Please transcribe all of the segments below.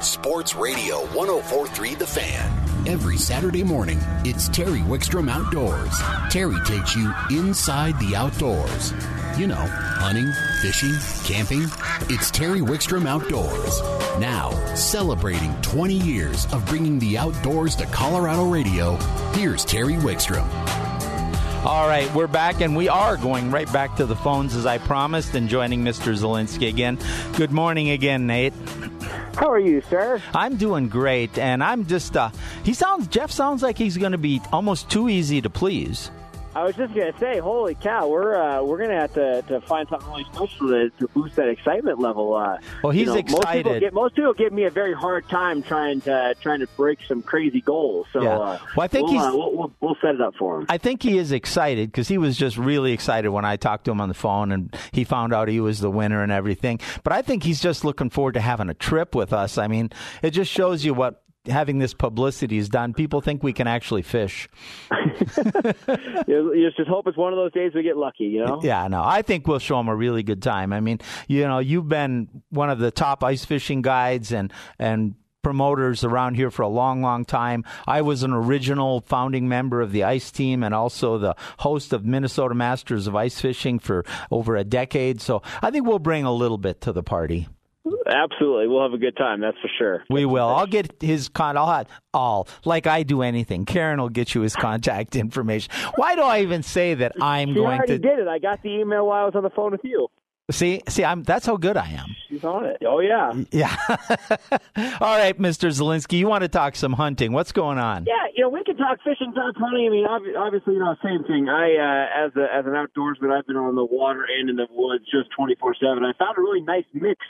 Sports Radio 104.3 The Fan. Every Saturday morning, it's Terry Wickstrom Outdoors. Terry takes you inside the outdoors. You know, hunting, fishing, camping. It's Terry Wickstrom Outdoors. Now, celebrating 20 years of bringing the outdoors to Colorado radio, here's Terry Wickstrom. All right, we're back, and we are going right back to the phones, as I promised, and joining Mr. Zielinski again. Good morning again, Nate. How are you, sir? I'm doing great, and I'm just, Jeff sounds like he's going to be almost too easy to please. I was just going to say, holy cow, we're going to have to find something really special to boost that excitement level. Well, he's excited. Most people give me a very hard time trying to break some crazy goals. So yeah. Well, I think we'll set it up for him. I think he is excited because he was just really excited when I talked to him on the phone and he found out he was the winner and everything. But I think he's just looking forward to having a trip with us. I mean, it just shows you what having this publicity is done. People think we can actually fish. You just hope it's one of those days we get lucky, you know? Yeah, no, I think we'll show them a really good time. I mean, you know, you've been one of the top ice fishing guides and promoters around here for a long, long time. I was an original founding member of the ICE team and also the host of Minnesota Masters of Ice Fishing for over a decade. So I think we'll bring a little bit to the party. Absolutely. We'll have a good time. That's for sure. We will. I'll get his contact. Like I do anything. Karen will get you his contact information. Why do I even say that I'm going to? She already did it. I got the email while I was on the phone with you. See, that's how good I am. She's on it. Oh, yeah. Yeah. All right, Mr. Zielinski, you want to talk some hunting. What's going on? Yeah, you know, we can talk fishing, talk hunting. I mean, obviously, you know, same thing. As an outdoorsman, I've been on the water and in the woods just 24/7. I found a really nice mix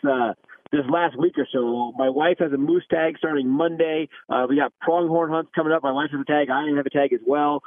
this last week or so. My wife has a moose tag starting Monday. We got pronghorn hunts coming up. My wife has a tag. I have a tag as well.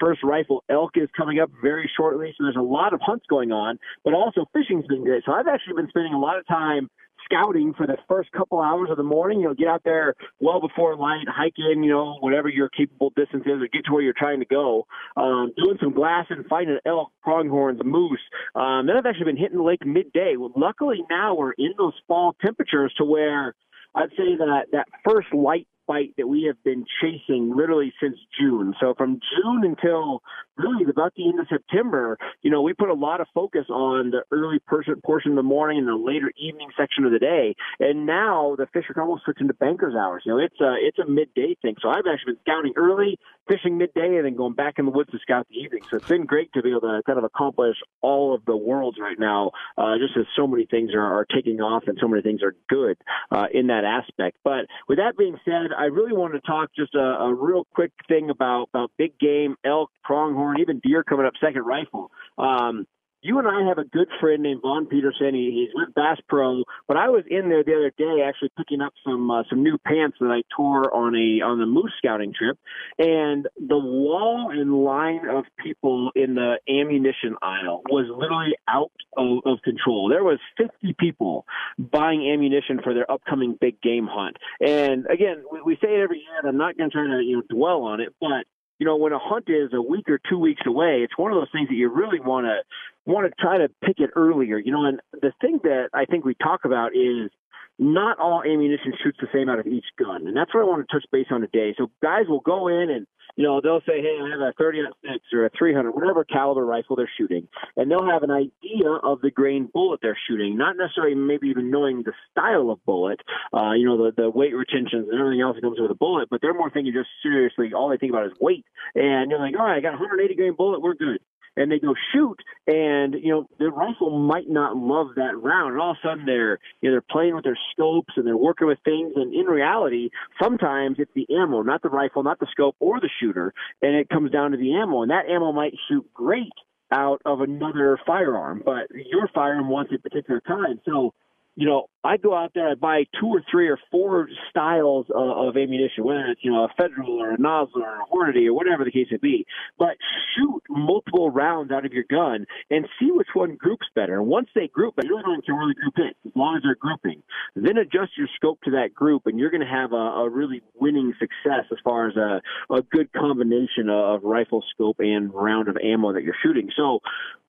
First rifle elk is coming up very shortly. So there's a lot of hunts going on, but also fishing's been great. So I've actually been spending a lot of time scouting for the first couple hours of the morning. You know, get out there well before light, hike in, you know, whatever your capable distance is, or get to where you're trying to go. Doing some glassing, finding elk, pronghorns, moose. Then I've actually been hitting the lake midday. Well, luckily now we're in those fall temperatures to where I'd say that first light bite that we have been chasing literally since June. So from June until really about the end of September, you know, we put a lot of focus on the early portion of the morning and the later evening section of the day. And now the fish are almost switching to banker's hours. You know, it's a midday thing. So I've actually been scouting early, fishing midday, and then going back in the woods to scout the evening. So it's been great to be able to kind of accomplish all of the worlds right now, just as so many things are taking off and so many things are good in that aspect. But with that being said, I really wanted to talk just a real quick thing about big game, elk, pronghorn, even deer coming up second rifle. You and I have a good friend named Vaughn Peterson. He's with Bass Pro, but I was in there the other day actually picking up some new pants that I tore on the moose scouting trip, and the wall and line of people in the ammunition aisle was literally out of control. There was 50 people buying ammunition for their upcoming big game hunt, and again, we say it every year, and I'm not going to try to dwell on it, but you know, when a hunt is a week or 2 weeks away, it's one of those things that you really want to try to pick it earlier. You know, and the thing that I think we talk about is not all ammunition shoots the same out of each gun. And that's what I want to touch base on today. So guys will go in and, you know, they'll say, hey, I have a 30-06 or a 300, whatever caliber rifle they're shooting. And they'll have an idea of the grain bullet they're shooting, not necessarily maybe even knowing the style of bullet, the weight retentions and everything else that comes with a bullet. But they're more thinking just seriously, all they think about is weight. And you're like, all right, I got a 180-grain bullet, we're good. And they go shoot, and you know their rifle might not love that round. And all of a sudden they're playing with their scopes and they're working with things. And in reality, sometimes it's the ammo, not the rifle, not the scope or the shooter, and it comes down to the ammo. And that ammo might shoot great out of another firearm, but your firearm wants a particular kind. So you know, I go out there, I buy 2 or 3 or 4 styles of ammunition, whether it's, you know, a Federal or a Nosler or a Hornady or whatever the case may be. But shoot multiple rounds out of your gun and see which one groups better. And once they group, I really don't care where they group it, as long as they're grouping. Then adjust your scope to that group, and you're going to have a really winning success as far as a good combination of rifle, scope, and round of ammo that you're shooting. So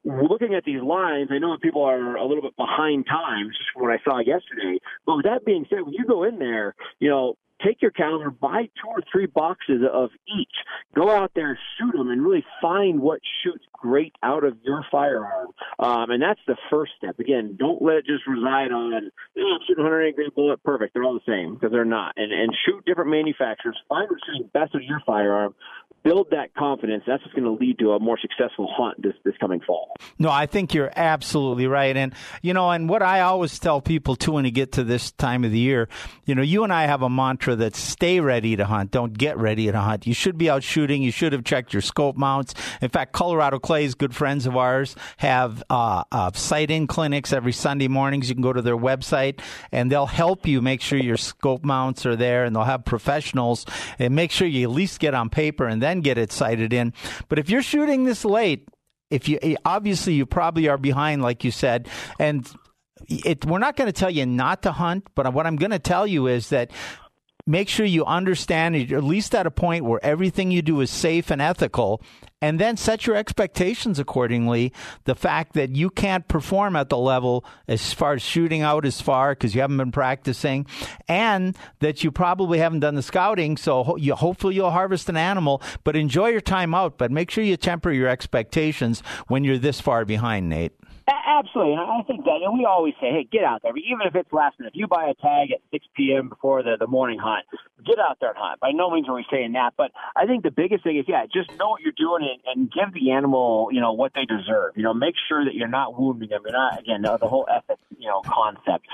looking at these lines, I know that people are a little bit behind time. Just from what I saw yesterday, yesterday. But with that being said, when you go in there, you know, take your calendar, buy 2 or 3 boxes of each. Go out there, shoot them, and really find what shoots great out of your firearm. And that's the first step. Again, don't let it just reside on, oh, I'm shooting 108 grain bullet, perfect. They're all the same, because they're not. And shoot different manufacturers. Find what's shooting best of your firearm. Build that confidence. That's what's going to lead to a more successful hunt this coming fall. No, I think you're absolutely right. And, you know, and what I always tell people, too, when you get to this time of the year, you know, you and I have a mantra that stay ready to hunt, don't get ready to hunt. You should be out shooting. You should have checked your scope mounts. In fact, Colorado Clay's good friends of ours have sight-in clinics every Sunday mornings. You can go to their website, and they'll help you make sure your scope mounts are there, and they'll have professionals, and make sure you at least get on paper and then get it sighted in. But if you're shooting this late, obviously you probably are behind, like you said, and we're not going to tell you not to hunt, but what I'm going to tell you is that make sure you understand, you're at least at a point where everything you do is safe and ethical, and then set your expectations accordingly. The fact that you can't perform at the level as far as shooting out as far because you haven't been practicing, and that you probably haven't done the scouting, so hopefully you'll harvest an animal, but enjoy your time out, but make sure you temper your expectations when you're this far behind, Nate. Absolutely, and I think that, and we always say, hey, get out there. Even if it's last minute, if you buy a tag at 6 p.m. before the morning hunt, get out there and hunt. By no means are we saying that, but I think the biggest thing is, yeah, just know what you're doing and give the animal, you know, what they deserve. You know, make sure that you're not wounding them. You're not, again, the whole ethics, you know, concept.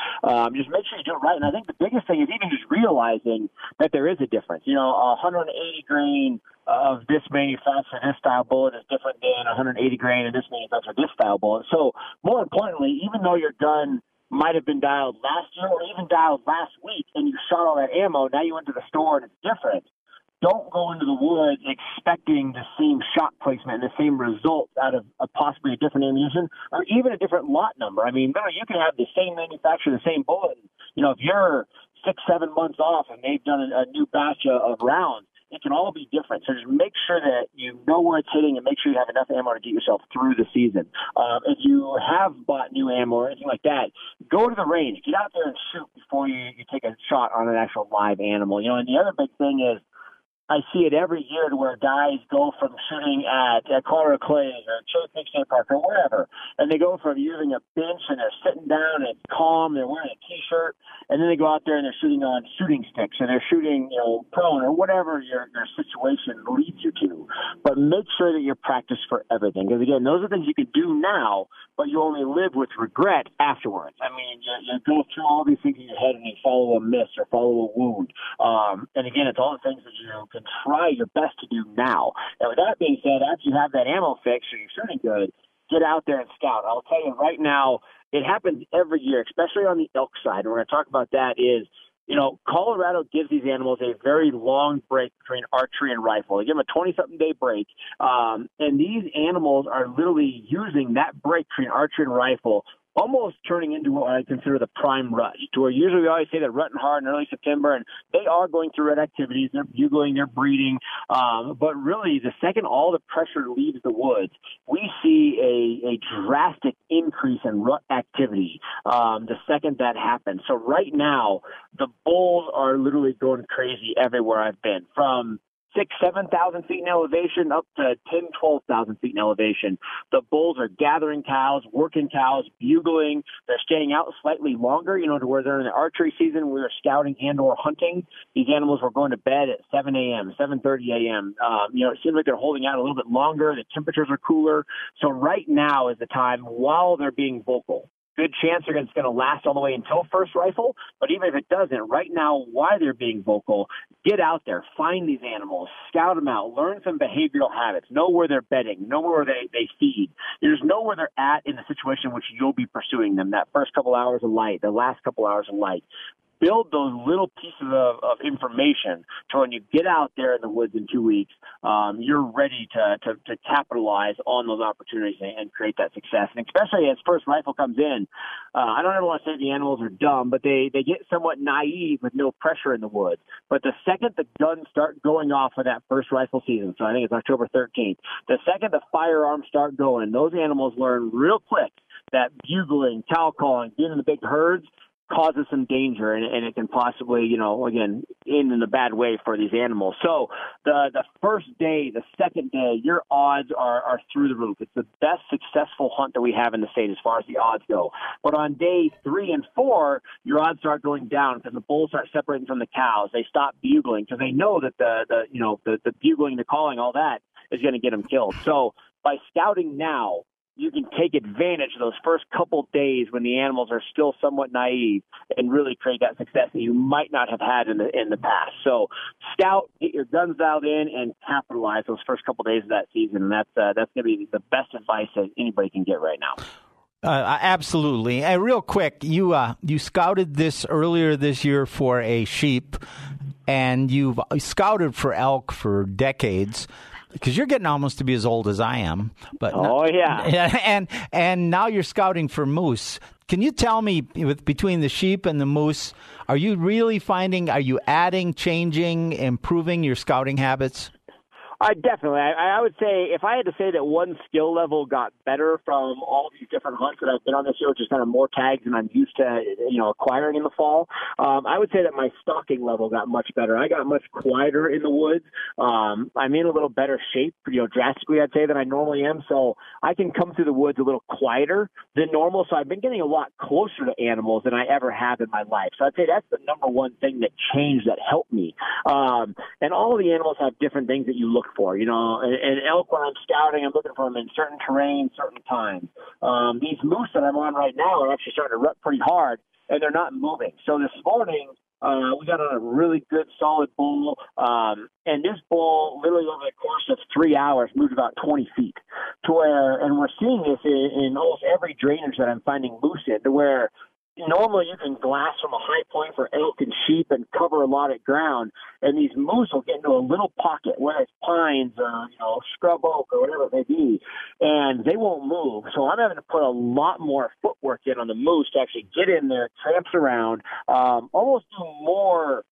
Just make sure you do it right. And I think the biggest thing is even just realizing that there is a difference. You know, 180 grain of this manufacturer, this style bullet is different than 180 grain of this manufacturer, this style bullet. So more importantly, even though your gun might have been dialed last year or even dialed last week and you shot all that ammo, now you went to the store and it's different. Don't go into the woods expecting the same shot placement and the same results out of a possibly a different ammunition or even a different lot number. I mean, remember, you can have the same manufacturer, the same bullet. You know, if you're 6-7 months off and they've done a new batch of rounds, it can all be different. So just make sure that you know where it's hitting and make sure you have enough ammo to get yourself through the season. If you have bought new ammo or anything like that, go to the range. Get out there and shoot before you take a shot on an actual live animal. You know, and the other big thing is I see it every year to where guys go from shooting at Colorado Clay or Chase Creek State Park or wherever, and they go from using a bench and they're sitting down and it's calm, they're wearing a T-shirt, and then they go out there and they're shooting on shooting sticks and they're shooting, you know, prone or whatever your situation leads you to. But make sure that you're practiced for everything, because again, those are things you can do now, but you only live with regret afterwards. I mean, you go through all these things in your head and you follow a miss or follow a wound. And again, it's all the things that you can try your best to do now. And with that being said, after you have that ammo fixed or you're shooting good, get out there and scout. I'll tell you right now, it happens every year, especially on the elk side. And we're going to talk about that is, you know, Colorado gives these animals a very long break between archery and rifle. They give them a 20-something day break. And these animals are literally using that break between archery and rifle, almost turning into what I consider the prime rut, to where usually we always say they're rutting hard in early September, and they are going through rut activities, they're bugling, they're breeding, but really the second all the pressure leaves the woods, we see a drastic increase in rut activity the second that happens. So right now, the bulls are literally going crazy everywhere I've been, from 6,000-7,000 feet in elevation up to 10,000-12,000 feet in elevation. The bulls are gathering cows, working cows, bugling. They're staying out slightly longer, you know, to where they're in the archery season. We were scouting and or hunting. These animals were going to bed at 7 a.m., 7:30 a.m. You know, it seems like they're holding out a little bit longer. The temperatures are cooler. So right now is the time while they're being vocal. Good chance it's going to last all the way until first rifle, but even if it doesn't, right now, while they're being vocal, get out there, find these animals, scout them out, learn some behavioral habits, know where they're bedding, know where they feed. You just know where they're at in the situation in which you'll be pursuing them, that first couple hours of light, the last couple hours of light. Build those little pieces of information to when you get out there in the woods in 2 weeks, you're ready to capitalize on those opportunities and create that success. And especially as first rifle comes in, I don't ever want to say the animals are dumb, but they get somewhat naive with no pressure in the woods. But the second the guns start going off for that first rifle season, so I think it's October 13th, the second the firearms start going, those animals learn real quick that bugling, cow calling, being in the big herds, causes some danger, and it can possibly, you know, again, end in a bad way for these animals. So the first day, the second day, your odds are through the roof. It's the best successful hunt that we have in the state as far as the odds go. But on day 3 and 4, your odds start going down because the bulls start separating from the cows. They stop bugling because they know that the bugling, the calling, all that is going to get them killed. So by scouting now, you can take advantage of those first couple days when the animals are still somewhat naive and really create that success that you might not have had in the past. So scout, get your guns out in, and capitalize those first couple days of that season. And that's going to be the best advice that anybody can get right now. Absolutely. And real quick, you scouted this earlier this year for a sheep, and you've scouted for elk for decades. Because you're getting almost to be as old as I am, but and now you're scouting for moose. Can you tell me, between the sheep and the moose, are you really finding? Are you adding, changing, improving your scouting habits? Definitely. I would say, if I had to say that one skill level got better from all these different hunts that I've been on this year, which is kind of more tags than I'm used to, acquiring in the fall, I would say that my stalking level got much better. I got much quieter in the woods. I'm in a little better shape, drastically, I'd say, than I normally am. So I can come through the woods a little quieter than normal. So I've been getting a lot closer to animals than I ever have in my life. So I'd say that's the number one thing that changed, that helped me. And all of the animals have different things that you look for, and elk, when I'm scouting, I'm looking for them in certain terrain, certain times. These moose that I'm on right now are actually starting to rut pretty hard, and they're not moving. So this morning, we got on a really good, solid bull, and this bull, literally over the course of 3 hours, moved about 20 feet. To where, and we're seeing this in almost every drainage that I'm finding moose in, to where normally you can glass from a high point for elk and sheep and cover a lot of ground, and these moose will get into a little pocket, whether it's pines or scrub oak or whatever it may be, and they won't move. So I'm having to put a lot more footwork in on the moose to actually get in there, tramps around, almost do more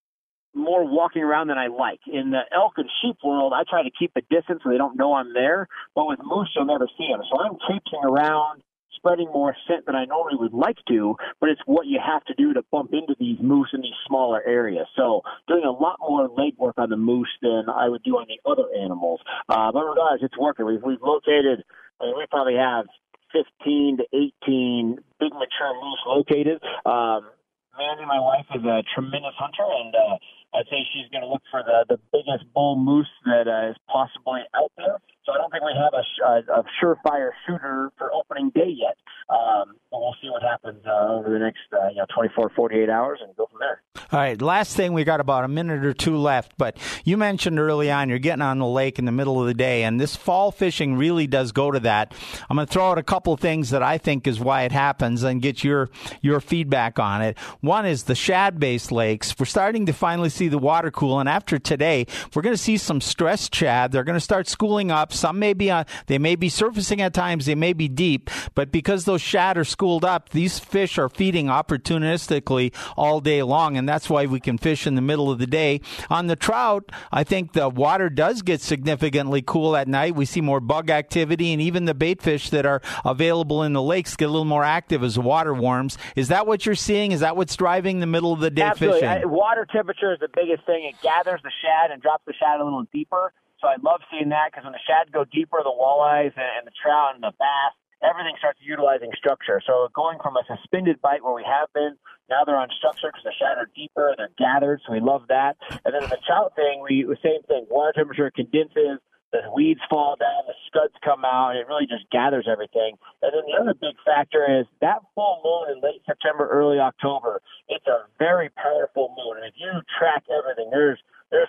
walking around than I like. In the elk and sheep world, I try to keep a distance so they don't know I'm there, but with moose, you'll never see them. So I'm traipsing around, spreading more scent than I normally would like to, but it's what you have to do to bump into these moose in these smaller areas. So doing a lot more leg work on the moose than I would do on the other animals. But regardless, it's working. We've located, we probably have 15 to 18 big mature moose located. Mandy, my wife, is a tremendous hunter, and I'd say she's going to look for the biggest bull moose that is possibly out there. So I don't think we have a surefire shooter for opening day yet. But we'll see what happens over the next 24, 48 hours and go from there. All right, last thing, we got about a minute or two left, but you mentioned early on you're getting on the lake in the middle of the day, and this fall fishing really does go to that. I'm going to throw out a couple of things that I think is why it happens and get your feedback on it. One is the shad-based lakes. We're starting to finally see the water cool, and after today, we're going to see some stressed shad. They're going to start schooling up. Some may be on, they may be surfacing at times, they may be deep, but because those shad are schooled up, these fish are feeding opportunistically all day long, and that's why we can fish in the middle of the day. On the trout, I think the water does get significantly cool at night. We see more bug activity, and even the bait fish that are available in the lakes get a little more active as the water warms. Is that what you're seeing? Is that what's driving the middle of the day Absolutely. Fishing? Water temperature is the biggest thing. It gathers the shad and drops the shad a little deeper. So I love seeing that, because when the shad go deeper, the walleyes and the trout and the bass, everything starts utilizing structure. So going from a suspended bite where we have been, now they're on structure because the shad are deeper and they're gathered. So we love that. And then the trout thing, the same thing. Water temperature condenses, the weeds fall down, the scuds come out, and it really just gathers everything. And then the other big factor is that full moon in late September, early October. It's a very powerful moon. And if you track everything, there's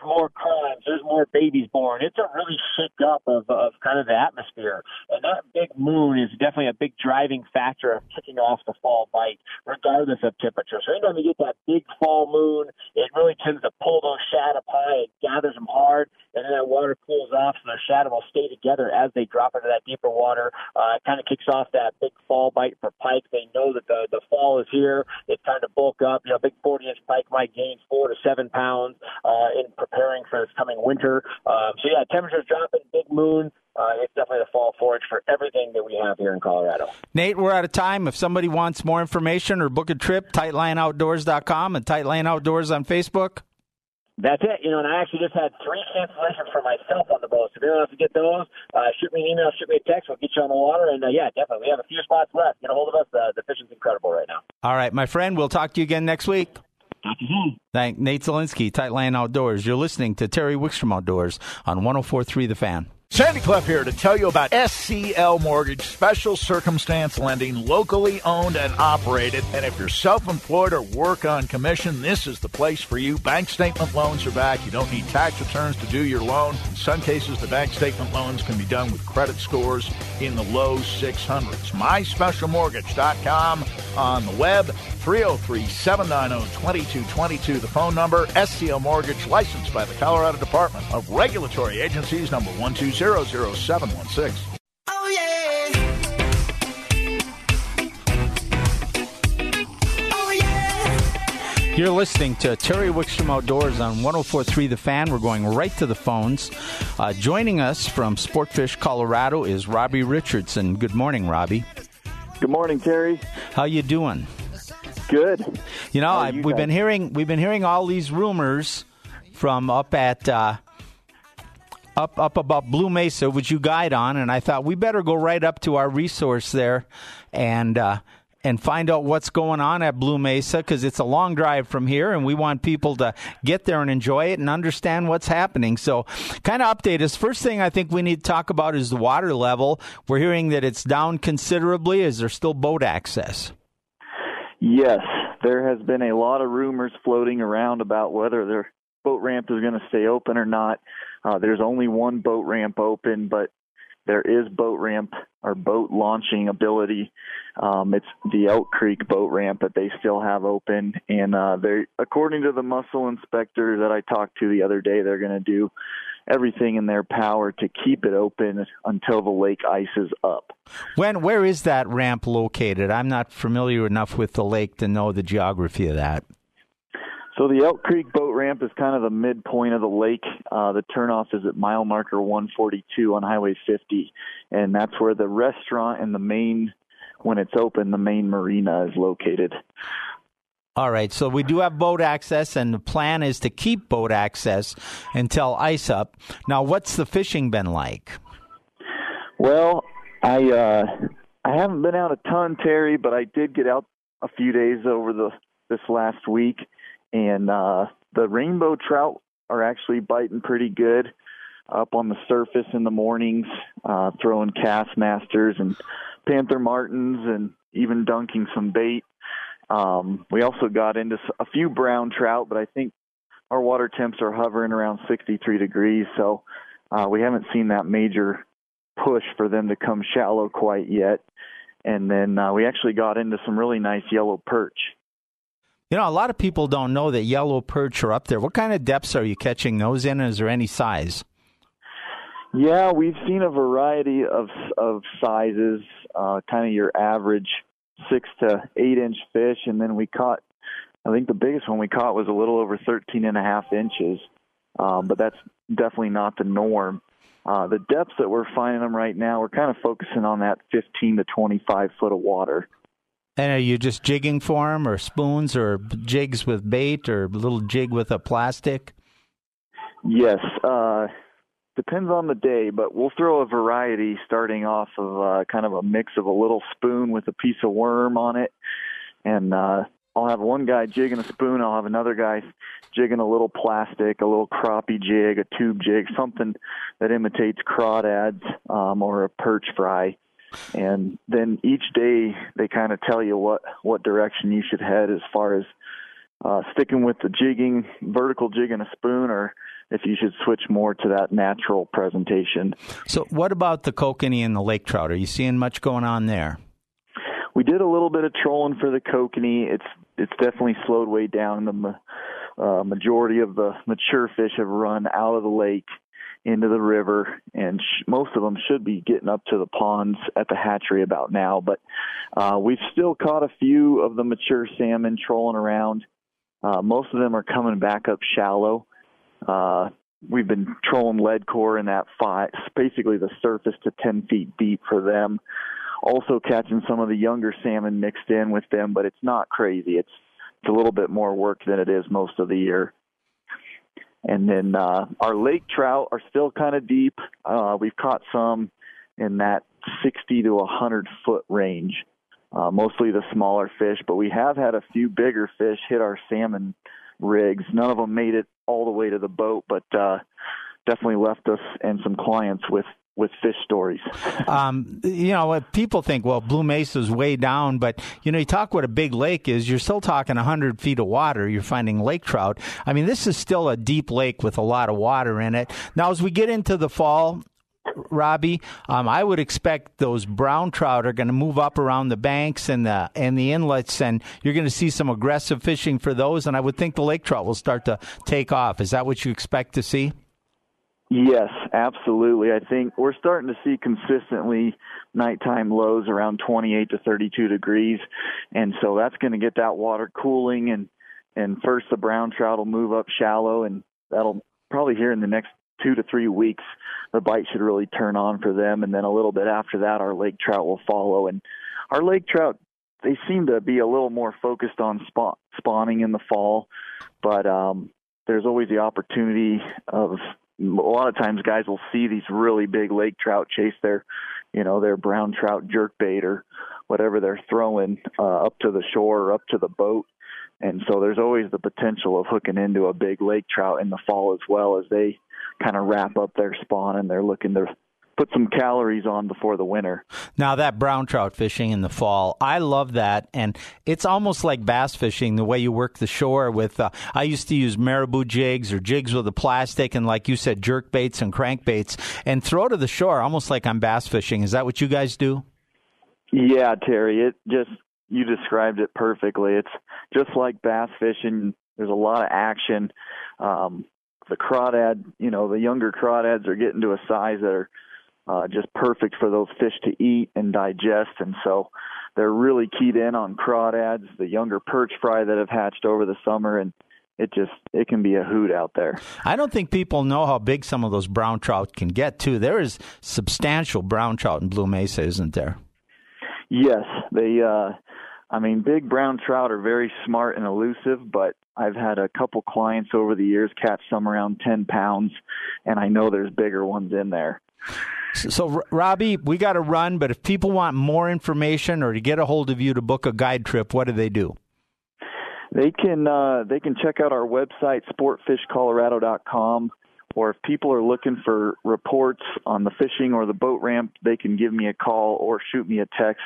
more crimes, there's more babies born. It's a really shake up of kind of the atmosphere. And that big moon is definitely a big driving factor of kicking off the fall bite, regardless of temperature. So anytime you get that big fall moon, it really tends to pull those shad up high. It gathers them hard, and then that water cools off, so the shad will stay together as they drop into that deeper water. It kind of kicks off that big fall bite for pike. They know that the fall is here. It's time to bulk up. Big 40-inch pike might gain 4 to 7 pounds in preparing for this coming winter. So, temperatures dropping, big moon, It's definitely the fall forage for everything that we have here in Colorado. Nate, we're out of time. If somebody wants more information or book a trip, tightlineoutdoors.com and Tightline Outdoors on Facebook. That's it. You know, and I actually just had 3 cancellations for myself on the boat. So if anyone wants to get those, shoot me an email, shoot me a text. We'll get you on the water. And, yeah, definitely. We have a few spots left. Get a hold of us. The fishing's incredible right now. All right, my friend. We'll talk to you again next week. Thank Nate Zielinski, Tightline Outdoors. You're listening to Terry Wickstrom Outdoors on 104.3 The Fan. Sandy Clef here to tell you about SCL Mortgage, special circumstance lending, locally owned and operated. And if you're self-employed or work on commission, this is the place for you. Bank statement loans are back. You don't need tax returns to do your loan. In some cases, the bank statement loans can be done with credit scores in the low 600s. MySpecialMortgage.com on the web, 303-790-2222, the phone number. SCL Mortgage, licensed by the Colorado Department of Regulatory Agencies, number 120. 00716. Oh yeah. Oh yeah. You're listening to Terry Wickstrom Outdoors on 104.3 The Fan. We're going right to the phones. Joining us from Sportfish Colorado is Robbie Richardson. Good morning, Robbie. Good morning, Terry. How you doing? Good. You know, we've been hearing all these rumors from up about Blue Mesa, which you guide on, and I thought we better go right up to our resource there and find out what's going on at Blue Mesa, because it's a long drive from here, and we want people to get there and enjoy it and understand what's happening. So kind of update us. First thing I think we need to talk about is the water level. We're hearing that it's down considerably. Is there still boat access? Yes. There has been a lot of rumors floating around about whether their boat ramp is going to stay open or not. There's only one boat ramp open, but there is boat ramp or boat launching ability. It's the Elk Creek boat ramp that they still have open. And according to the mussel inspector that I talked to the other day, they're going to do everything in their power to keep it open until the lake ice is up. Where is that ramp located? I'm not familiar enough with the lake to know the geography of that. So the Elk Creek boat ramp is kind of the midpoint of the lake. The turnoff is at mile marker 142 on Highway 50, and that's where the restaurant and when it's open, the main marina is located. All right, so we do have boat access, and the plan is to keep boat access until ice up. Now, what's the fishing been like? Well, I haven't been out a ton, Terry, but I did get out a few days over this last week. And the rainbow trout are actually biting pretty good up on the surface in the mornings, throwing cast masters and panther martins and even dunking some bait. We also got into a few brown trout, but I think our water temps are hovering around 63 degrees. So we haven't seen that major push for them to come shallow quite yet. And then we actually got into some really nice yellow perch. You know, a lot of people don't know that yellow perch are up there. What kind of depths are you catching those in? Is there any size? Yeah, we've seen a variety of sizes, kind of your average 6 to 8 inch fish. And then we caught, I think the biggest one we caught was a little over 13 and a half inches. But that's definitely not the norm. The depths that we're finding them right now, we're kind of focusing on that 15 to 25 foot of water. And are you just jigging for them, or spoons, or jigs with bait, or a little jig with a plastic? Yes. Depends on the day, but we'll throw a variety starting off of kind of a mix of a little spoon with a piece of worm on it. And I'll have one guy jigging a spoon. I'll have another guy jigging a little plastic, a little crappie jig, a tube jig, something that imitates crawdads or a perch fry. And then each day they kind of tell you what direction you should head as far as sticking with the jigging, vertical jig and a spoon, or if you should switch more to that natural presentation. So what about the kokanee and the lake trout? Are you seeing much going on there? We did a little bit of trolling for the kokanee. It's definitely slowed way down. The majority of the mature fish have run out of the lake into the river, and most of them should be getting up to the ponds at the hatchery about now. But we've still caught a few of the mature salmon trolling around. Most of them are coming back up shallow. We've been trolling lead core in that fight, basically the surface to 10 feet deep for them. Also catching some of the younger salmon mixed in with them, but it's not crazy. It's a little bit more work than it is most of the year. And then our lake trout are still kind of deep. We've caught some in that 60 to 100-foot range, mostly the smaller fish. But we have had a few bigger fish hit our salmon rigs. None of them made it all the way to the boat, but definitely left us and some clients with fish stories. You know, people think, well, Blue Mesa's way down, but, you know, you talk what a big lake is, you're still talking 100 feet of water. You're finding lake trout. I mean, this is still a deep lake with a lot of water in it. Now, as we get into the fall, Robbie, I would expect those brown trout are going to move up around the banks and the inlets, and you're going to see some aggressive fishing for those, and I would think the lake trout will start to take off. Is that what you expect to see? Yes, absolutely. I think we're starting to see consistently nighttime lows around 28 to 32 degrees, and so that's going to get that water cooling, and first the brown trout will move up shallow, and that'll probably here in the next 2 to 3 weeks, the bite should really turn on for them, and then a little bit after that, our lake trout will follow. And our lake trout, they seem to be a little more focused on spawning in the fall, but there's always the opportunity of a lot of times guys will see these really big lake trout chase their brown trout jerkbait or whatever they're throwing up to the shore or up to the boat. And so there's always the potential of hooking into a big lake trout in the fall as well, as they kind of wrap up their spawn and they're looking to put some calories on before the winter. Now, that brown trout fishing in the fall, I love that. And it's almost like bass fishing, the way you work the shore with, I used to use marabou jigs or jigs with a plastic and, like you said, jerk baits and crankbaits, and throw to the shore almost like I'm bass fishing. Is that what you guys do? Yeah, Terry, you described it perfectly. It's just like bass fishing. There's a lot of action. The crawdad, the younger crawdads are getting to a size that are just perfect for those fish to eat and digest, and so they're really keyed in on crawdads, the younger perch fry that have hatched over the summer, and it can be a hoot out there. I don't think people know how big some of those brown trout can get, too. There is substantial brown trout in Blue Mesa, isn't there? Yes. Big brown trout are very smart and elusive, but I've had a couple clients over the years catch some around 10 pounds, and I know there's bigger ones in there. So, Robbie, we got to run, but if people want more information or to get a hold of you to book a guide trip, what do? They can check out our website, sportfishcolorado.com, or if people are looking for reports on the fishing or the boat ramp, they can give me a call or shoot me a text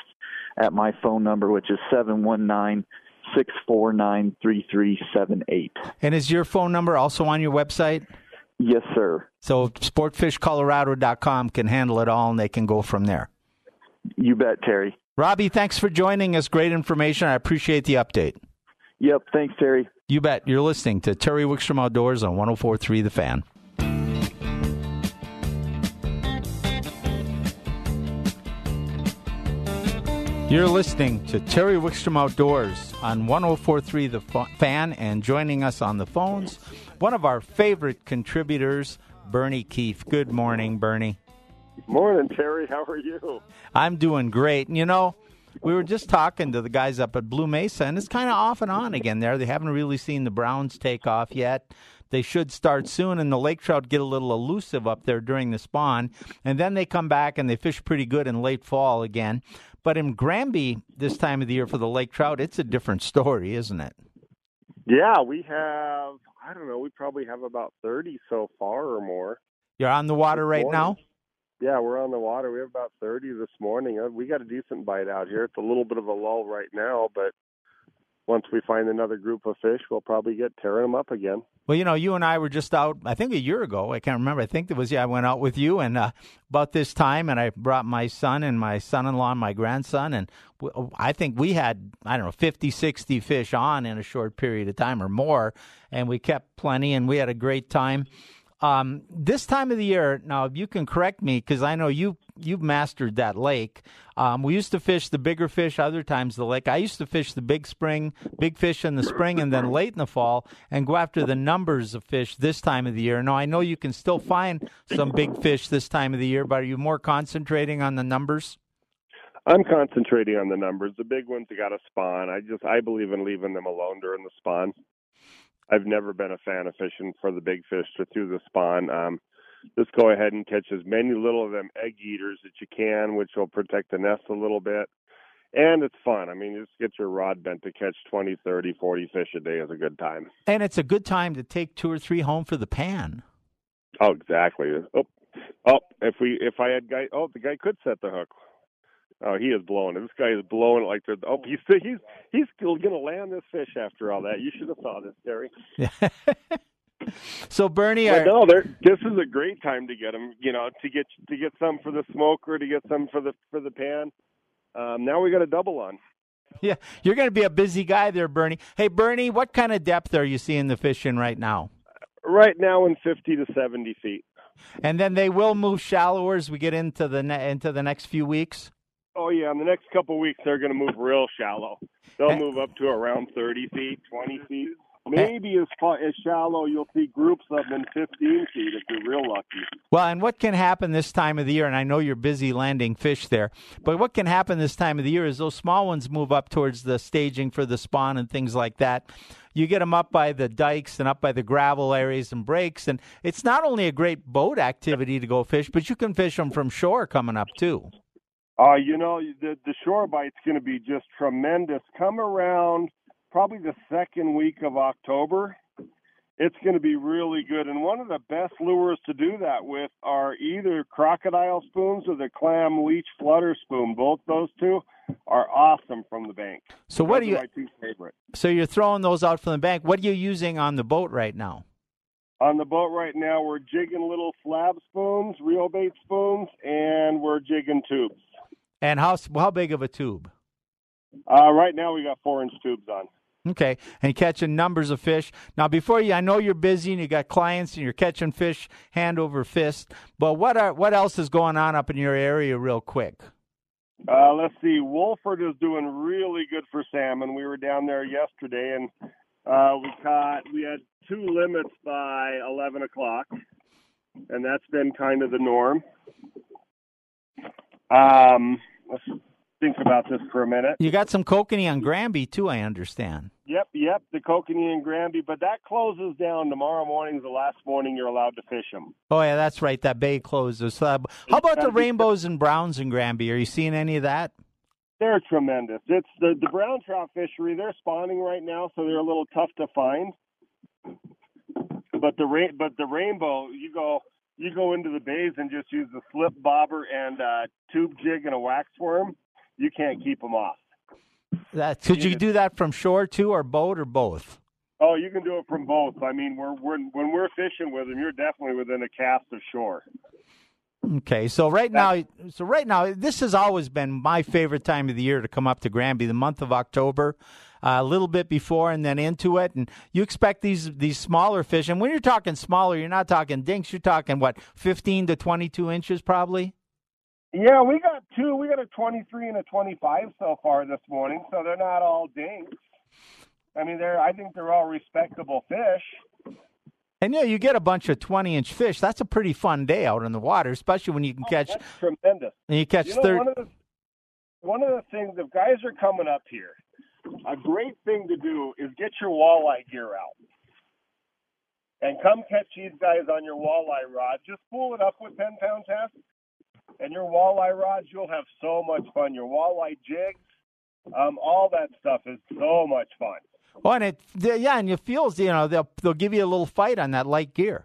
at my phone number, which is 719-649-3378. And is your phone number also on your website? Yes, sir. So sportfishcolorado.com can handle it all, and they can go from there. You bet, Terry. Robbie, thanks for joining us. Great information. I appreciate the update. Yep. Thanks, Terry. You bet. You're listening to Terry Wickstrom Outdoors on 104.3 The Fan. You're listening to Terry Wickstrom Outdoors on 104.3 The Fan, and joining us on the phones, one of our favorite contributors, Bernie Keefe. Good morning, Bernie. Morning, Terry. How are you? I'm doing great. And, we were just talking to the guys up at Blue Mesa, and it's kind of off and on again there. They haven't really seen the browns take off yet. They should start soon, and the lake trout get a little elusive up there during the spawn, and then they come back and they fish pretty good in late fall again. But in Granby this time of the year for the lake trout, it's a different story, isn't it? Yeah, we have, we probably have about 30 so far or more. You're on the water right now? Yeah, we're on the water. We have about 30 this morning. We got a decent bite out here. It's a little bit of a lull right now, but once we find another group of fish, we'll probably get tearing them up again. Well, you and I were just out, I think a year ago. I can't remember. I think it was, I went out with you and about this time, and I brought my son and my son-in-law and my grandson, and I think we had, 50, 60 fish on in a short period of time or more, and we kept plenty, and we had a great time. This time of the year, now you can correct me because I know you've mastered that lake. We used to fish the bigger fish other times of the lake. I used to fish the big fish in the spring and then late in the fall and go after the numbers of fish this time of the year. Now, I know you can still find some big fish this time of the year, but are you more concentrating on the numbers? I'm concentrating on the numbers. The big ones got to spawn. I believe in leaving them alone during the spawn. I've never been a fan of fishing for the big fish or through the spawn. Just go ahead and catch as many little of them egg eaters that you can, which will protect the nest a little bit. And it's fun. I mean, just get your rod bent to catch 20, 30, 40 fish a day is a good time. And it's a good time to take 2 or 3 home for the pan. Oh, exactly. Oh, the guy could set the hook. Oh, he is blowing it. This guy is blowing it like they're... Oh, he's going to land this fish after all that. You should have saw this, Terry. So, Bernie... this is a great time to get them, to get some for the smoker, to get some for the pan. Now we got a double on. Yeah, you're going to be a busy guy there, Bernie. Hey, Bernie, what kind of depth are you seeing the fish in right now? Right now in 50 to 70 feet. And then they will move shallower as we get into the next few weeks? Oh, yeah, in the next couple of weeks, they're going to move real shallow. They'll move up to around 30 feet, 20 feet. Maybe as shallow, you'll see groups of them in 15 feet if you're real lucky. Well, and what can happen this time of the year, and I know you're busy landing fish there, but what can happen this time of the year is those small ones move up towards the staging for the spawn and things like that. You get them up by the dikes and up by the gravel areas and breaks, and it's not only a great boat activity to go fish, but you can fish them from shore coming up too. The shore bite's going to be just tremendous. Come around probably the second week of October. It's going to be really good. And one of the best lures to do that with are either crocodile spoons or the clam leech flutter spoon. Both those two are awesome from the bank. So what are my two favorite. So you're throwing those out from the bank. What are you using on the boat right now? On the boat right now, we're jigging little slab spoons, reel bait spoons, and we're jigging tubes. And how big of a tube? Right now we got 4-inch tubes on. Okay, and catching numbers of fish. Now, I know you're busy and you got clients and you're catching fish hand over fist. But what else is going on up in your area, real quick? Let's see. Wolford is doing really good for salmon. We were down there yesterday and we had 2 limits by 11 o'clock, and that's been kind of the norm. Let's think about this for a minute. You got some kokanee on Granby, too, I understand. Yep, the kokanee in Granby, but that closes down tomorrow morning's the last morning you're allowed to fish them. Oh, yeah, that's right. That bay closes. So how about the rainbows and browns in Granby? Are you seeing any of that? They're tremendous. It's the brown trout fishery. They're spawning right now, so they're a little tough to find. But the rainbow, you go into the bays and just use the slip bobber and tube jig and a wax worm, you can't keep them off. Could you do that from shore too, or boat, or both? Oh, you can do it from both. I mean, when we're fishing with them, you're definitely within a cast of shore. Okay, so right now, this has always been my favorite time of the year to come up to Granby, the month of October, a little bit before and then into it, and you expect these smaller fish, and when you're talking smaller, you're not talking dinks, you're talking, 15 to 22 inches probably? Yeah, we got 2, we got a 23 and a 25 so far this morning, so they're not all dinks. I mean, I think they're all respectable fish. And, you get a bunch of 20-inch fish. That's a pretty fun day out in the water, especially when you can catch... That's tremendous. And you catch 30. One of the things, if guys are coming up here, a great thing to do is get your walleye gear out. And come catch these guys on your walleye rod. Just spool it up with 10-pound test. And your walleye rods, you'll have so much fun. Your walleye jigs, all that stuff is so much fun. Oh, and it feels, they'll give you a little fight on that light gear.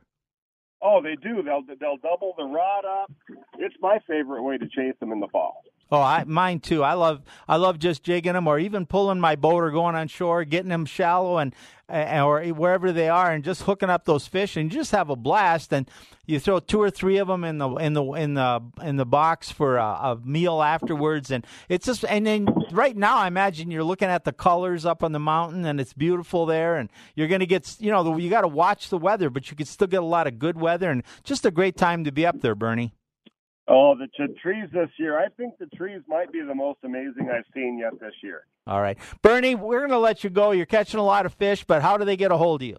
Oh, they do. They'll double the rod up. It's my favorite way to chase them in the fall. Oh, mine too. I love just jigging them, or even pulling my boat or going on shore, getting them shallow and or wherever they are, and just hooking up those fish, and you just have a blast. And you throw two or three of them in the box for a meal afterwards, and it's just. And then right now, I imagine you're looking at the colors up on the mountain, and it's beautiful there. And you're going to get, you got to watch the weather, but you can still get a lot of good weather, and just a great time to be up there, Bernie. Oh, the trees this year. I think the trees might be the most amazing I've seen yet this year. All right. Bernie, we're going to let you go. You're catching a lot of fish, but how do they get a hold of you?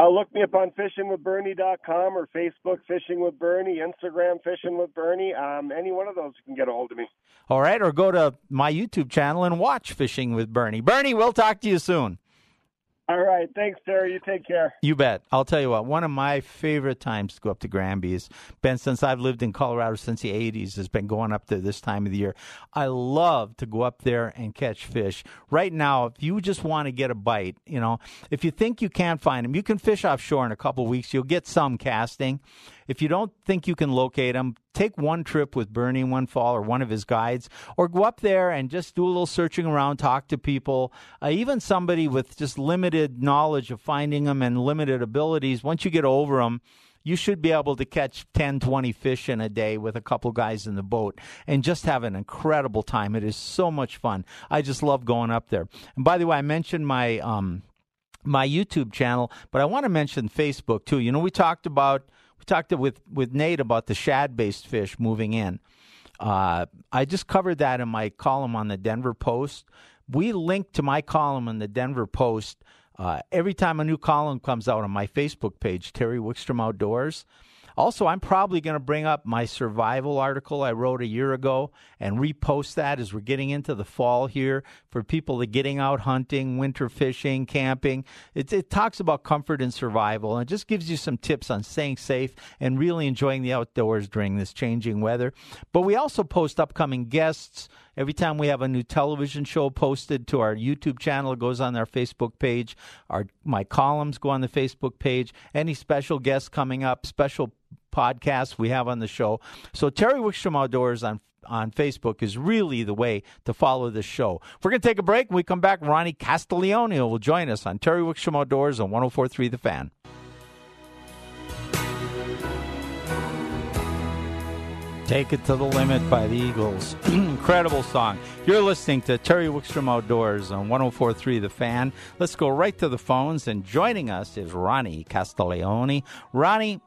Look me up on fishingwithbernie.com or Facebook, Fishing with Bernie, Instagram, Fishing with Bernie. Any one of those can get a hold of me. All right, or go to my YouTube channel and watch Fishing with Bernie. Bernie, we'll talk to you soon. All right. Thanks, Terry. You take care. You bet. I'll tell you what, one of my favorite times to go up to Granby has been since I've lived in Colorado since the 80s, has been going up there this time of the year. I love to go up there and catch fish. Right now, if you just want to get a bite, if you think you can't find them, you can fish offshore in a couple of weeks. You'll get some casting. If you don't think you can locate them, take one trip with Bernie one fall or one of his guides, or go up there and just do a little searching around, talk to people. Even somebody with just limited knowledge of finding them and limited abilities, once you get over them, you should be able to catch 10, 20 fish in a day with a couple guys in the boat and just have an incredible time. It is so much fun. I just love going up there. And by the way, I mentioned my YouTube channel, but I want to mention Facebook too. We talked with Nate about the shad-based fish moving in. I just covered that in my column on the Denver Post. We link to my column on the Denver Post every time a new column comes out on my Facebook page, Terry Wickstrom Outdoors. Also, I'm probably going to bring up my survival article I wrote a year ago and repost that as we're getting into the fall here for people that are getting out hunting, winter fishing, camping. It talks about comfort and survival, and it just gives you some tips on staying safe and really enjoying the outdoors during this changing weather. But we also post upcoming guests. Every time we have a new television show posted to our YouTube channel, it goes on our Facebook page. My columns go on the Facebook page. Any special guests coming up, special podcasts we have on the show. So Terry Wickstrom Outdoors on Facebook is really the way to follow this show. We're going to take a break. When we come back, Ronnie Castiglione will join us on Terry Wickstrom Outdoors on 104.3 The Fan. Take It to the Limit by the Eagles. Incredible song. You're listening to Terry Wickstrom Outdoors on 104.3 The Fan. Let's go right to the phones, and joining us is Ronnie Castiglione. Ronnie,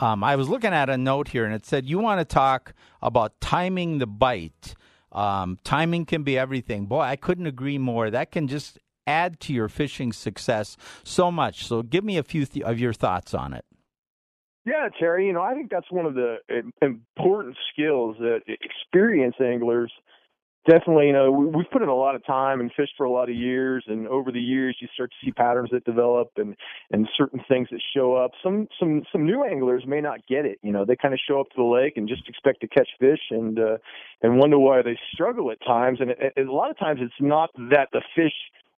I was looking at a note here, and it said you want to talk about timing the bite. Timing can be everything. Boy, I couldn't agree more. That can just add to your fishing success so much. So give me a few of your thoughts on it. Yeah, Terry, I think that's one of the important skills that experienced anglers definitely, we've put in a lot of time and fished for a lot of years, and over the years you start to see patterns that develop and certain things that show up. Some new anglers may not get it, they kind of show up to the lake and just expect to catch fish and wonder why they struggle at times. And a lot of times it's not that the fish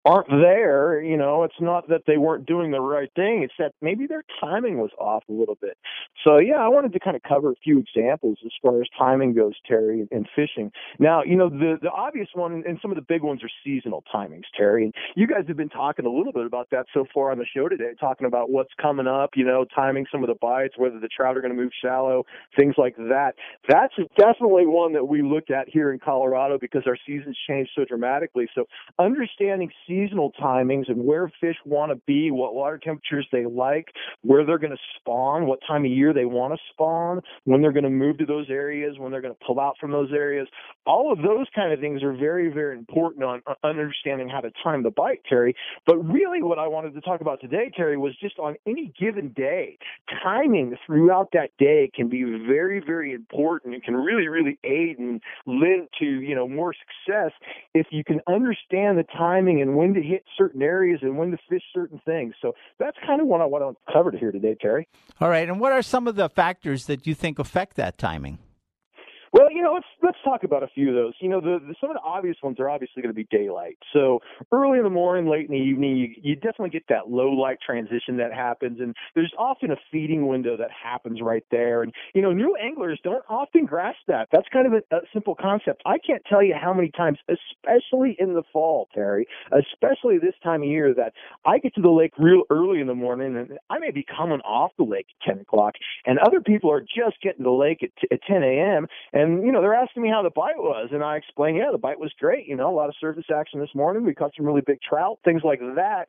aren't there, it's not that they weren't doing the right thing, it's that maybe their timing was off a little bit. So yeah, I wanted to kind of cover a few examples as far as timing goes, Terry, and fishing. Now, the obvious one, and some of the big ones, are seasonal timings, Terry. And you guys have been talking a little bit about that so far on the show today, talking about what's coming up, timing some of the bites, whether the trout are going to move shallow, things like that. That's definitely one that we look at here in Colorado because our seasons change so dramatically. So understanding seasonal timings and where fish want to be, what water temperatures they like, where they're going to spawn, what time of year they want to spawn, when they're going to move to those areas, when they're going to pull out from those areas. All of those kind of things are very, very important on understanding how to time the bite, Terry. But really what I wanted to talk about today, Terry, was just on any given day, timing throughout that day can be very, very important. It can really, really aid and lend to, more success if you can understand the timing and when to hit certain areas and when to fish certain things. So that's kind of what I want to cover here today, Terry. All right. And what are some of the factors that you think affect that timing? Well, you know, let's talk about a few of those. You know, some of the obvious ones are obviously going to be daylight. So early in the morning, late in the evening, you definitely get that low light transition that happens. And there's often a feeding window that happens right there. And, you know, new anglers don't often grasp that. That's kind of a simple concept. I can't tell you how many times, especially in the fall, Terry, especially this time of year, that I get to the lake real early in the morning and I may be coming off the lake at 10 o'clock and other people are just getting to the lake at 10 a.m. And, you know, they're asking me how the bite was. And I explain, yeah, the bite was great. You know, a lot of surface action this morning. We caught some really big trout, things like that.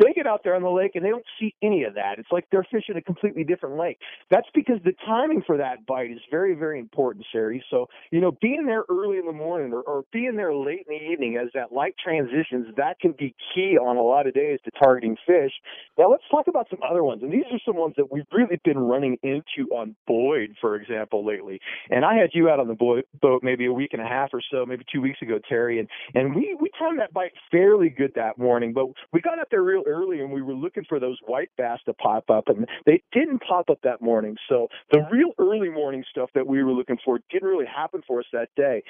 They get out there on the lake and they don't see any of that. It's like they're fishing a completely different lake. That's because the timing for that bite is very, very important, Sherry. So, you know, being there early in the morning or being there late in the evening as that light transitions, that can be key on a lot of days to targeting fish. Now, let's talk about some other ones. And these are some ones that we've really been running into on Boyd, for example, lately. And I had you out on the boat maybe a week and a half or so, maybe 2 weeks ago, Terry. And we timed that bite fairly good that morning, but we got up there real early and we were looking for those white bass to pop up, and they didn't pop up that morning. So the real early morning stuff that we were looking for didn't really happen for us that day.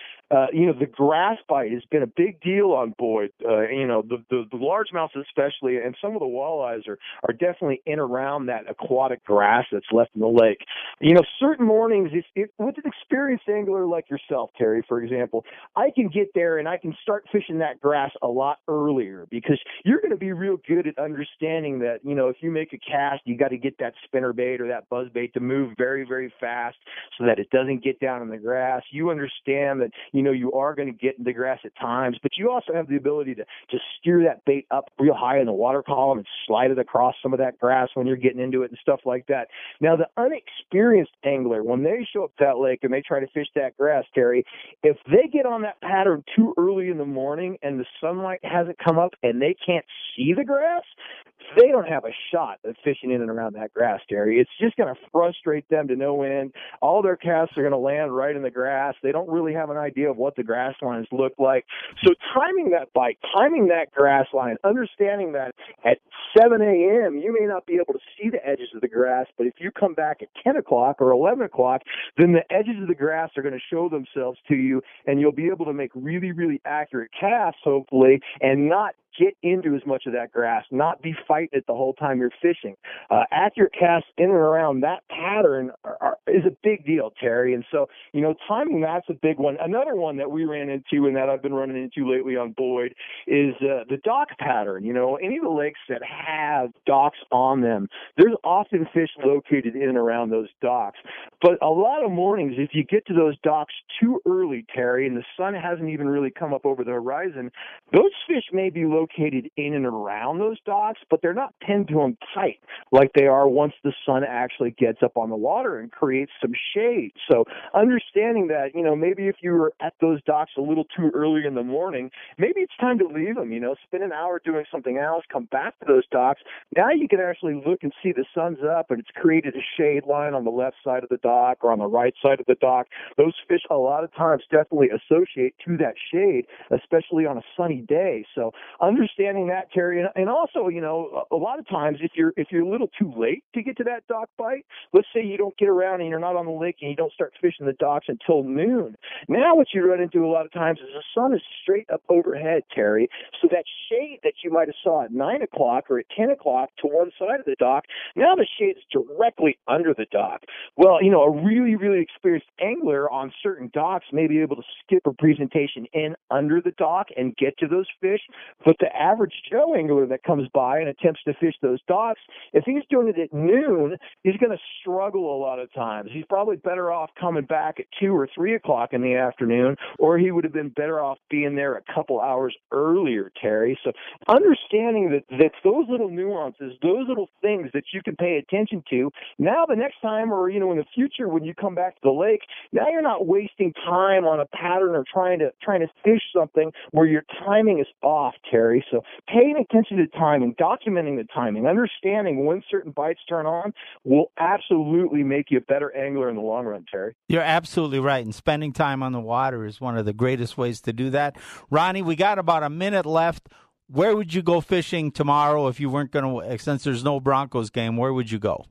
You know, the grass bite has been a big deal on Boyd. You know, the largemouths especially, and some of the walleyes are definitely in around that aquatic grass that's left in the lake. You know, certain mornings, with an experienced angler like yourself, Terry, for example, I can get there and I can start fishing that grass a lot earlier because you're going to be real good at understanding that, you know, if you make a cast, you got to get that spinnerbait or that buzzbait to move very, very fast so that it doesn't get down in the grass. You understand that, you know, you are going to get in the grass at times, but you also have the ability to steer that bait up real high in the water column and slide it across some of that grass when you're getting into it and stuff like that. Now, the unexperienced angler, when they show up to that lake and they try to fish that grass, Terry, if they get on that pattern too early in the morning and the sunlight hasn't come up and they can't see the grass, they don't have a shot at fishing in and around that grass, Terry. It's just going to frustrate them to no end. All their casts are going to land right in the grass. They don't really have an idea of what the grass lines look like. So timing that bite, timing that grass line, understanding that at 7 a.m., you may not be able to see the edges of the grass, but if you come back at 10 o'clock or 11 o'clock, then the edges of the grass are going to show themselves to you, and you'll be able to make really, really accurate casts, hopefully, and not get into as much of that grass, not be fighting it the whole time you're fishing. Accurate casts in and around that pattern is a big deal, Terry. And so, you know, timing, that's a big one. Another one that we ran into and that I've been running into lately on Boyd is the dock pattern. You know, any of the lakes that have docks on them, there's often fish located in and around those docks. But a lot of mornings, if you get to those docks too early, Terry, and the sun hasn't even really come up over the horizon, those fish may be located in and around those docks, but they're not pinned to them tight like they are once the sun actually gets up on the water and creates some shade. So understanding that, you know, maybe if you were at those docks a little too early in the morning, maybe it's time to leave them, you know, spend an hour doing something else, come back to those docks. Now you can actually look and see the sun's up and it's created a shade line on the left side of the dock or on the right side of the dock. Those fish a lot of times definitely associate to that shade, especially on a sunny day. So understanding that, Terry, and also, you know, a lot of times if you're a little too late to get to that dock bite, let's say you don't get around and you're not on the lake and you don't start fishing the docks until noon. Now what you run into a lot of times is the sun is straight up overhead, Terry, so that shade that you might have saw at 9 o'clock or at 10 o'clock to one side of the dock, now the shade's directly under the dock. Well, you know, a really, really experienced angler on certain docks may be able to skip a presentation in under the dock and get to those fish, but the average Joe angler that comes by and attempts to fish those docks, if he's doing it at noon, he's going to struggle a lot of times. He's probably better off coming back at 2 or 3 o'clock in the afternoon, or he would have been better off being there a couple hours earlier, Terry. So understanding that those little nuances, those little things that you can pay attention to, now the next time or, you know, in the future when you come back to the lake, now you're not wasting time on a pattern or trying to fish something where your timing is off, Terry. So paying attention to timing, documenting the timing, understanding when certain bites turn on will absolutely make you a better angler in the long run, Terry. You're absolutely right, and spending time on the water is one of the greatest ways to do that. Ronnie, we got about a minute left. Where would you go fishing tomorrow if you weren't going to, since there's no Broncos game, where would you go?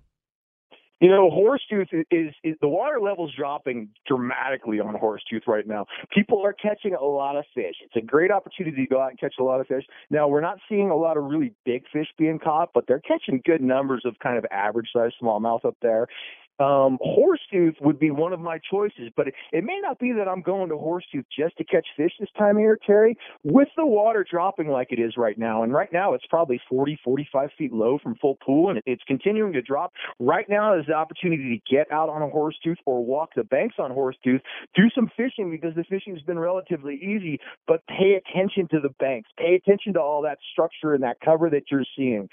You know, Horsetooth is the water level's dropping dramatically on Horsetooth right now. People are catching a lot of fish. It's a great opportunity to go out and catch a lot of fish. Now, we're not seeing a lot of really big fish being caught, but they're catching good numbers of kind of average-sized smallmouth up there. Horsetooth would be one of my choices, but it may not be that I'm going to Horsetooth just to catch fish this time of year, Terry, with the water dropping like it is right now. And right now it's probably 40, 45 feet low from full pool, and it's continuing to drop. Right now is the opportunity to get out on a Horsetooth or walk the banks on Horsetooth, do some fishing because the fishing has been relatively easy, but pay attention to the banks, pay attention to all that structure and that cover that you're seeing.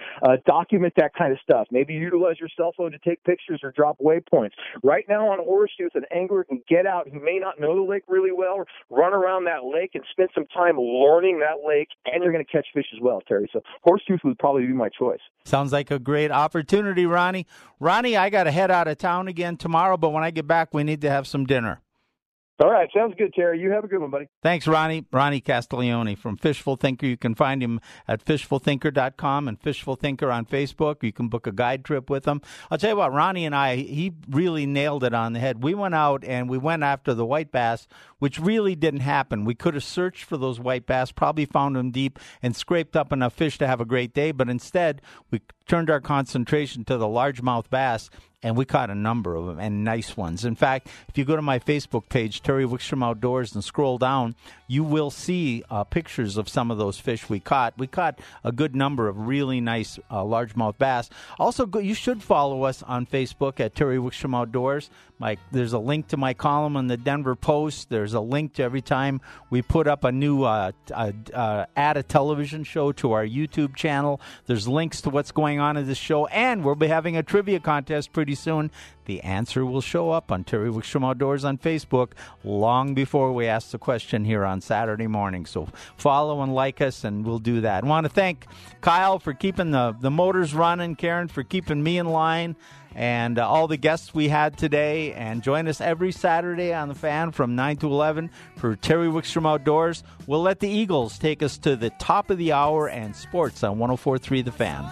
Document that kind of stuff. Maybe utilize your cell phone to take pictures or drop weight points. Right now on Horsetooth, an angler can get out who may not know the lake really well, run around that lake and spend some time learning that lake, and you're going to catch fish as well, Terry. So Horsetooth would probably be my choice. Sounds like a great opportunity, Ronnie. Ronnie, I got to head out of town again tomorrow, but when I get back, we need to have some dinner. All right. Sounds good, Terry. You have a good one, buddy. Thanks, Ronnie. Ronnie Castiglione from Fishful Thinker. You can find him at fishfulthinker.com and Fishful Thinker on Facebook. You can book a guide trip with him. I'll tell you what, Ronnie and I, he really nailed it on the head. We went out and we went after the white bass, which really didn't happen. We could have searched for those white bass, probably found them deep and scraped up enough fish to have a great day. But instead, we turned our concentration to the largemouth bass, and we caught a number of them, and nice ones. In fact, if you go to my Facebook page, Terry Wickstrom Outdoors, and scroll down, you will see pictures of some of those fish we caught. We caught a good number of really nice largemouth bass. Also, you should follow us on Facebook at Terry Wickstrom Outdoors. There's a link to my column on the Denver Post. There's a link to every time we put up a new add a television show to our YouTube channel. There's links to what's going on in this show, and we'll be having a trivia contest pretty soon. The answer will show up on Terry Wickstrom Outdoors on Facebook long before we ask the question here on Saturday morning. So follow and like us, and we'll do that. I want to thank Kyle for keeping the motors running, Karen for keeping me in line, and all the guests we had today. And join us every Saturday on The Fan from 9 to 11 for Terry Wickstrom Outdoors. We'll let the Eagles take us to the top of the hour and sports on 104.3 The Fan.